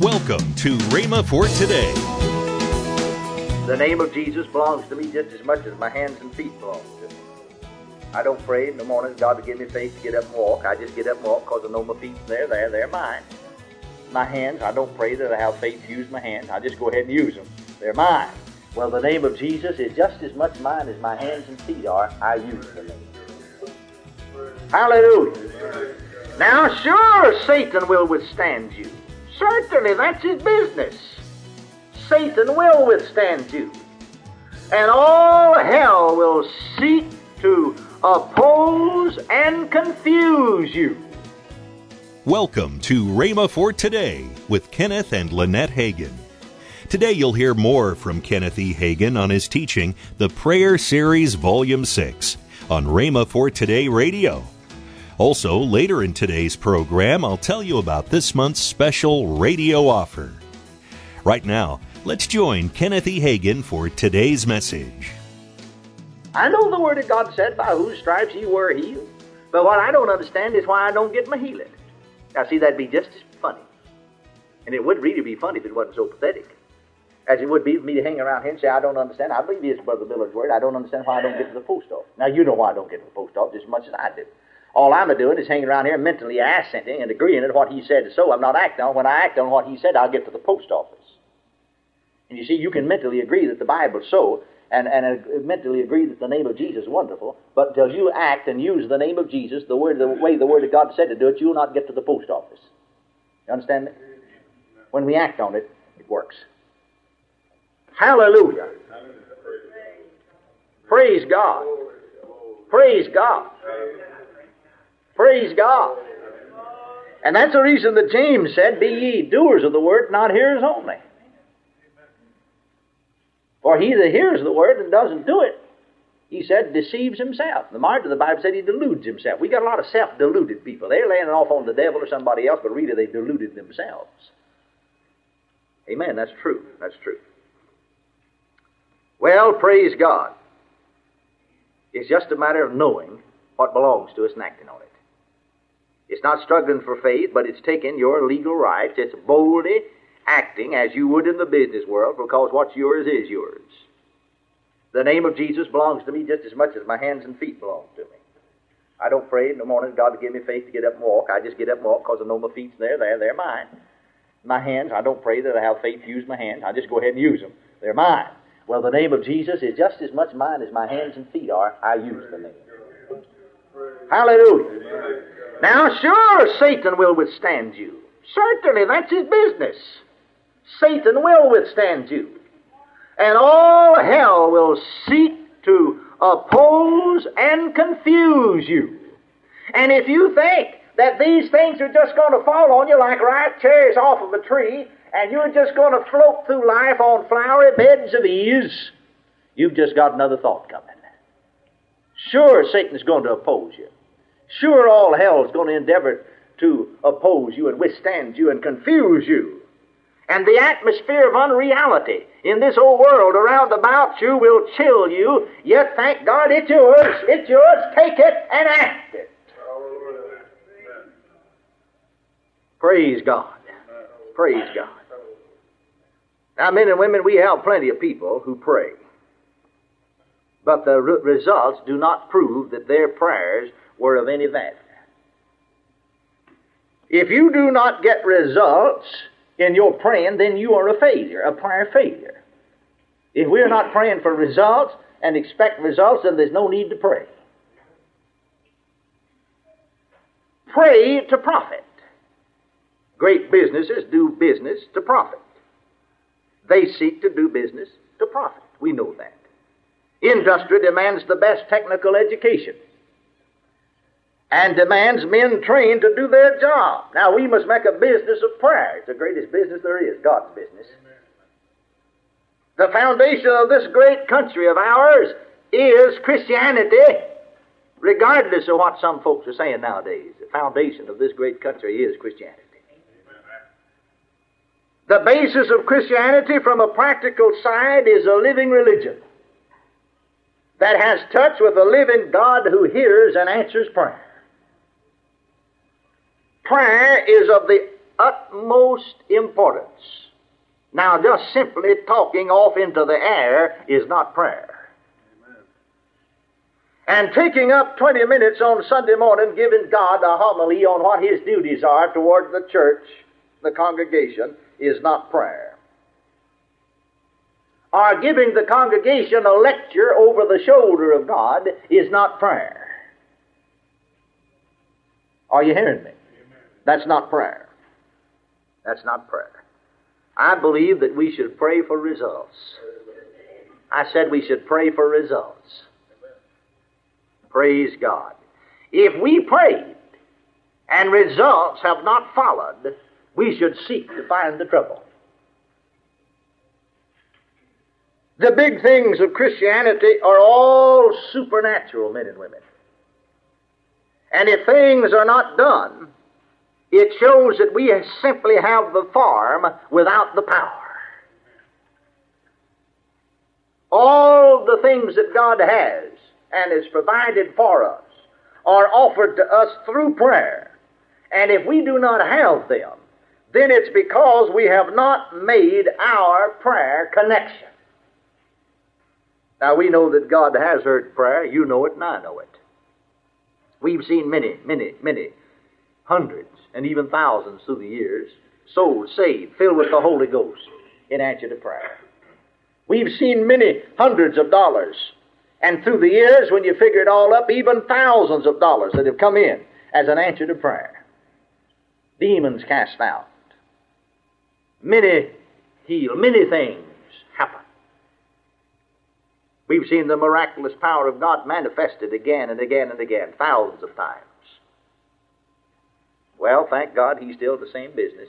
Welcome to Rhema for Today. The name of Jesus belongs to me just as much as my hands and feet belong to me. I don't pray in the morning, God will give me faith to get up and walk. I just get up and walk because I know my feet's there, they're mine. My hands, I don't pray that I have faith to use my hands. I just go ahead and use them. They're mine. Well, the name of Jesus is just as much mine as my hands and feet are. I use the name. Hallelujah. Now, sure, Satan will withstand you. Certainly, that's his business. Satan will withstand you. And all hell will seek to oppose and confuse you. Welcome to Rhema for Today with Kenneth and Lynette Hagin. Today you'll hear more from Kenneth E. Hagin on his teaching, The Prayer Series, Volume 6, on Rhema for Today Radio. Also, later in today's program, I'll tell you about this month's special radio offer. Right now, let's join Kenneth E. Hagin for today's message. I know the Word of God said, by whose stripes ye were healed. But what I don't understand is why I don't get my healing. Now, see, that'd be just as funny. And it would really be funny if it wasn't so pathetic. As it would be for me to hang around here and say, I don't understand. I believe it's Brother Miller's word. I don't understand why I don't get to the post office. Now, you know why I don't get to the post office just as much as I do. All I'm doing is hanging around here mentally assenting and agreeing at what he said is so. I'm not acting on. When I act on what he said, I'll get to the post office. And you see, you can mentally agree that the Bible's so and mentally agree that the name of Jesus is wonderful, but until you act and use the name of Jesus the way the Word of God said to do it, you'll not get to the post office. You understand me? When we act on it, it works. Hallelujah. Praise God. Praise God. Praise God. And that's the reason that James said, Be ye doers of the word, not hearers only. For he that hears the word and doesn't do it, he said, deceives himself. The margin of the Bible said he deludes himself. We got a lot of self-deluded people. They're laying it off on the devil or somebody else, but really they deluded themselves. Amen. That's true. That's true. Well, praise God. It's just a matter of knowing what belongs to us and acting on it. It's not struggling for faith, but it's taking your legal rights. It's boldly acting as you would in the business world, because what's yours is yours. The name of Jesus belongs to me just as much as my hands and feet belong to me. I don't pray in the morning, God will give me faith to get up and walk. I just get up and walk because I know my feet's there, they're mine. My hands, I don't pray that I have faith to use my hands. I just go ahead and use them. They're mine. Well, the name of Jesus is just as much mine as my hands and feet are. I use the name. Hallelujah. Now, sure, Satan will withstand you. Certainly, that's his business. Satan will withstand you. And all hell will seek to oppose and confuse you. And if you think that these things are just going to fall on you like ripe cherries off of a tree, and you're just going to float through life on flowery beds of ease, you've just got another thought coming. Sure, Satan's going to oppose you. Sure, all hell's going to endeavor to oppose you and withstand you and confuse you. And the atmosphere of unreality in this old world around about you will chill you, yet thank God it's yours, take it and act it. Praise God. Praise God. Now, men and women, we have plenty of people who pray, but the results do not prove that their prayers were of any value. If you do not get results in your praying, then you are a failure, a prayer failure. If we're not praying for results and expect results, then there's no need to pray. Pray to profit. Great businesses do business to profit. They seek to do business to profit. We know that. Industry demands the best technical education and demands men trained to do their job. Now, we must make a business of prayer. It's the greatest business there is, God's business. The foundation of this great country of ours is Christianity, regardless of what some folks are saying nowadays. The foundation of this great country is Christianity. The basis of Christianity from a practical side is a living religion that has touch with a living God who hears and answers prayer. Prayer is of the utmost importance. Now, just simply talking off into the air is not prayer. Amen. And taking up 20 minutes on Sunday morning, giving God a homily on what His duties are toward the church, the congregation, is not prayer. Or giving the congregation a lecture over the shoulder of God is not prayer. Are you hearing me? Amen. That's not prayer. That's not prayer. I believe that we should pray for results. I said we should pray for results. Praise God. If we prayed and results have not followed, we should seek to find the trouble. The big things of Christianity are all supernatural, men and women. And if things are not done, it shows that we simply have the farm without the power. All the things that God has and has provided for us are offered to us through prayer. And if we do not have them, then it's because we have not made our prayer connection. Now, we know that God has heard prayer. You know it and I know it. We've seen many, hundreds and even thousands through the years, souls saved, filled with the Holy Ghost in answer to prayer. We've seen many hundreds of dollars. And through the years, when you figure it all up, even thousands of dollars that have come in as an answer to prayer. Demons cast out. Many healed. Many things happen. We've seen the miraculous power of God manifested again and again and again, thousands of times. Well, thank God He's still the same business.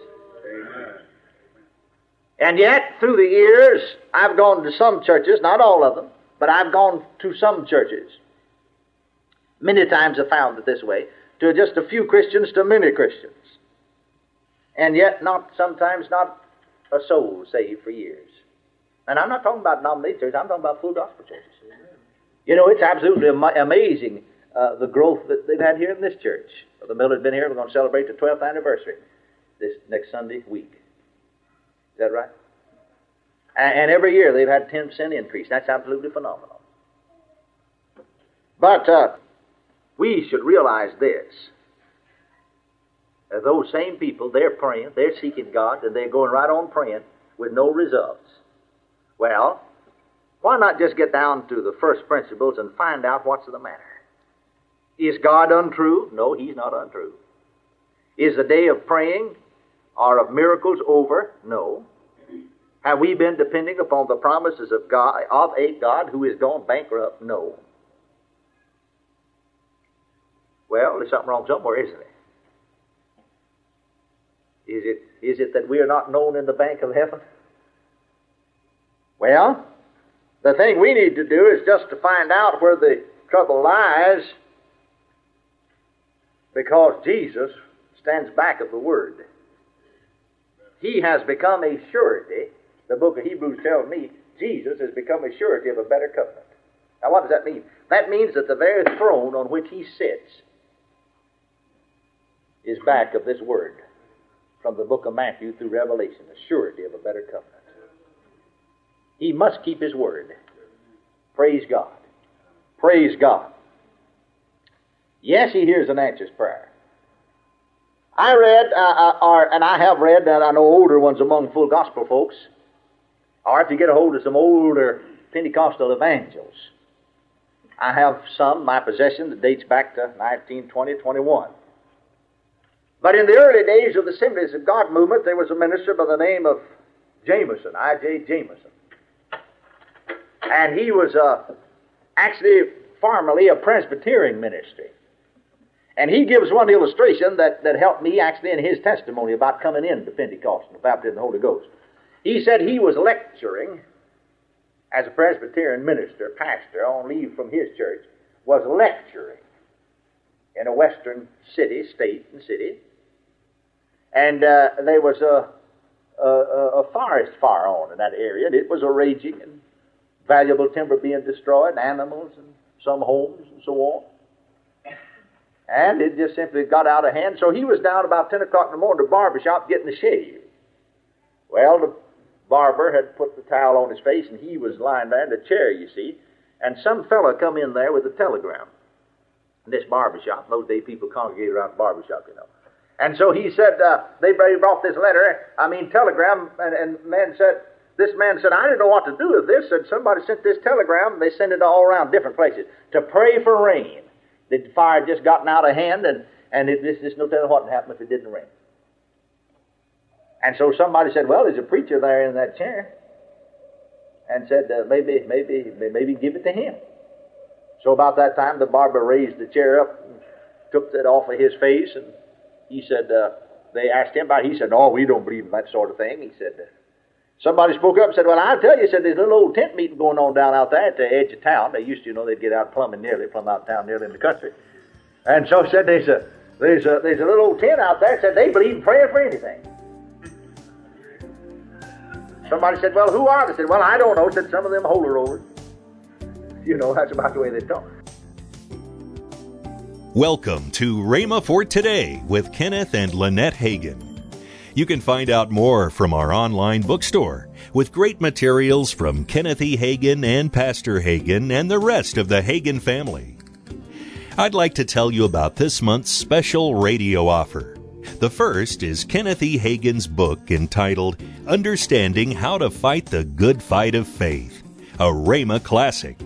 Amen. And yet, through the years, I've gone to some churches, not all of them, but I've gone to some churches. Many times I've found it this way, to just a few Christians to many Christians. And yet, sometimes not a soul saved for years. And I'm not talking about nominated churches, I'm talking about full gospel churches. You know, it's absolutely amazing the growth that they've had here in this church. The Miller has been here, we're going to celebrate the 12th anniversary this next Sunday week. Is that right? And every year they've had a 10% increase. That's absolutely phenomenal. But we should realize this. Those same people, they're praying, they're seeking God, and they're going right on praying with no results. Well, why not just get down to the first principles and find out what's the matter? Is God untrue? No, He's not untrue. Is the day of praying or of miracles over? No. Have we been depending upon the promises of God, of a God who has gone bankrupt? No. Well, there's something wrong somewhere, isn't it? Is it that we are not known in the bank of heaven? Well, the thing we need to do is just to find out where the trouble lies, because Jesus stands back of the Word. He has become a surety. The book of Hebrews tells me Jesus has become a surety of a better covenant. Now, what does that mean? That means that the very throne on which He sits is back of this Word, from the book of Matthew through Revelation, a surety of a better covenant. He must keep His word. Praise God. Praise God. Yes, He hears and answers prayer. I read, and I have read, and I know older ones among full gospel folks, or if you get a hold of some older Pentecostal evangelists, I have some in my possession that dates back to 1920, 21. But in the early days of the Assemblies of God movement, there was a minister by the name of Jameson, I.J. Jameson. And he was actually formerly a Presbyterian ministry. And he gives one illustration that helped me actually in his testimony about coming into Pentecostal, baptism in the Holy Ghost. He said he was lecturing as a Presbyterian minister, pastor on leave from his church, was lecturing in a western city, state and city. And there was a forest fire on in that area, and it was a raging and valuable timber being destroyed, animals and some homes and so on. And it just simply got out of hand. So he was down about 10 o'clock in the morning to the barber shop getting a shave. Well, the barber had put the towel on his face, and he was lying there in the chair, you see. And some fella come in there with a telegram. In this barber shop, in those days people congregated around the barber shop, you know. And so he said, they brought this telegram, and man said, this man said, I didn't know what to do with this. Said somebody sent this telegram, and they sent it all around different places to pray for rain. The fire had just gotten out of hand, and it's no telling what would happen if it didn't rain. And so somebody said, well, there's a preacher there in that chair, and said, maybe give it to him. So about that time, the barber raised the chair up and took that off of his face, and he said, they asked him about it. He said, no, we don't believe in that sort of thing. He said, somebody spoke up and said, well, I'll tell you, said, there's a little old tent meeting going on down out there at the edge of town. They used to, you know, they'd get out plumb out of town nearly in the country. And so said, there's a little old tent out there, said, they believe in prayer for anything. Somebody said, well, who are they? Said, well, I don't know. Said, some of them holy rollers. You know, that's about the way they talk. Welcome to Rhema for Today with Kenneth and Lynette Hagin. You can find out more from our online bookstore with great materials from Kenneth E. Hagin and Pastor Hagin and the rest of the Hagin family. I'd like to tell you about this month's special radio offer. The first is Kenneth E. Hagin's book entitled Understanding How to Fight the Good Fight of Faith, a Rhema classic.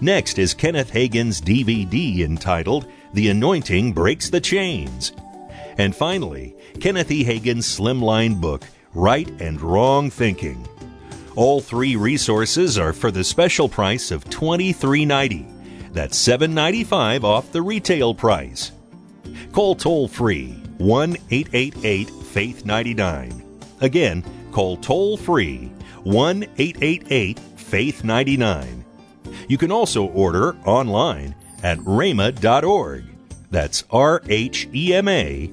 Next is Kenneth Hagin's DVD entitled The Anointing Breaks the Chains. And finally, Kenneth E. Hagin's slimline book, Right and Wrong Thinking. All three resources are for the special price of $23.90. That's $7.95 off the retail price. Call toll-free 1-888-FAITH-99. Again, call toll-free 1-888-FAITH-99. You can also order online at rhema.org. That's RHEMA.org.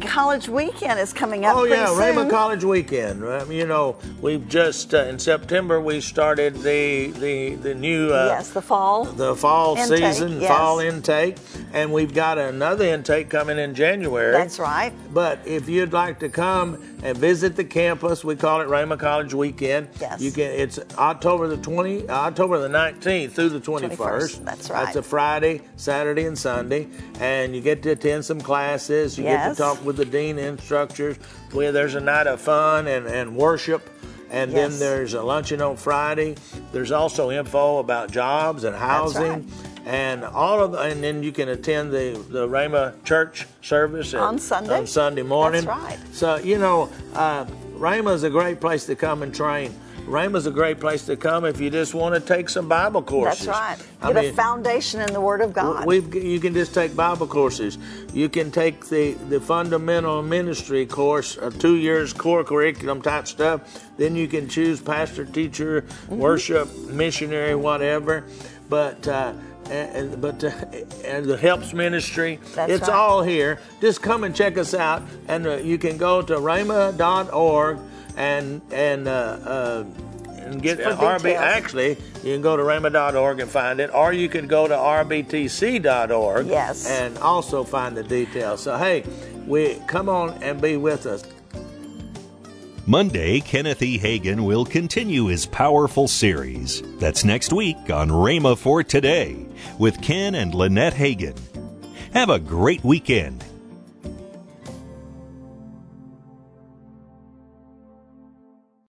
College weekend is coming up pretty soon. Rhema College weekend. You know, we've just in September we started the new the fall intake, season, yes. Fall intake, and we've got another intake coming in January. That's right. But if you'd like to come and visit the campus, we call it Rhema College weekend. Yes. You can. It's October the 19th through the 21st. That's right. That's a Friday, Saturday, and Sunday, and you get to attend some classes. You get to talk with the dean instructors, where there's a night of fun and worship, and then there's a luncheon on Friday. There's also info about jobs and housing. That's right. And all of the, and then you can attend the Rhema church service on Sunday morning. That's right. So, you know, Rhema's a great place to come and train. Rhema's a great place to come if you just want to take some Bible courses. That's right. Get a foundation in the Word of God. You can just take Bible courses. You can take the fundamental ministry course, a 2 years core curriculum type stuff. Then you can choose pastor, teacher, worship, missionary, whatever. But the helps ministry, it's all here. Just come and check us out, and you can go to rhema.org. And get RB. Actually, you can go to rhema.org and find it, or you can go to rbtc.org and also find the details. So hey, come on and be with us. Monday, Kenneth E. Hagin will continue his powerful series. That's next week on Rhema for Today with Ken and Lynette Hagin. Have a great weekend.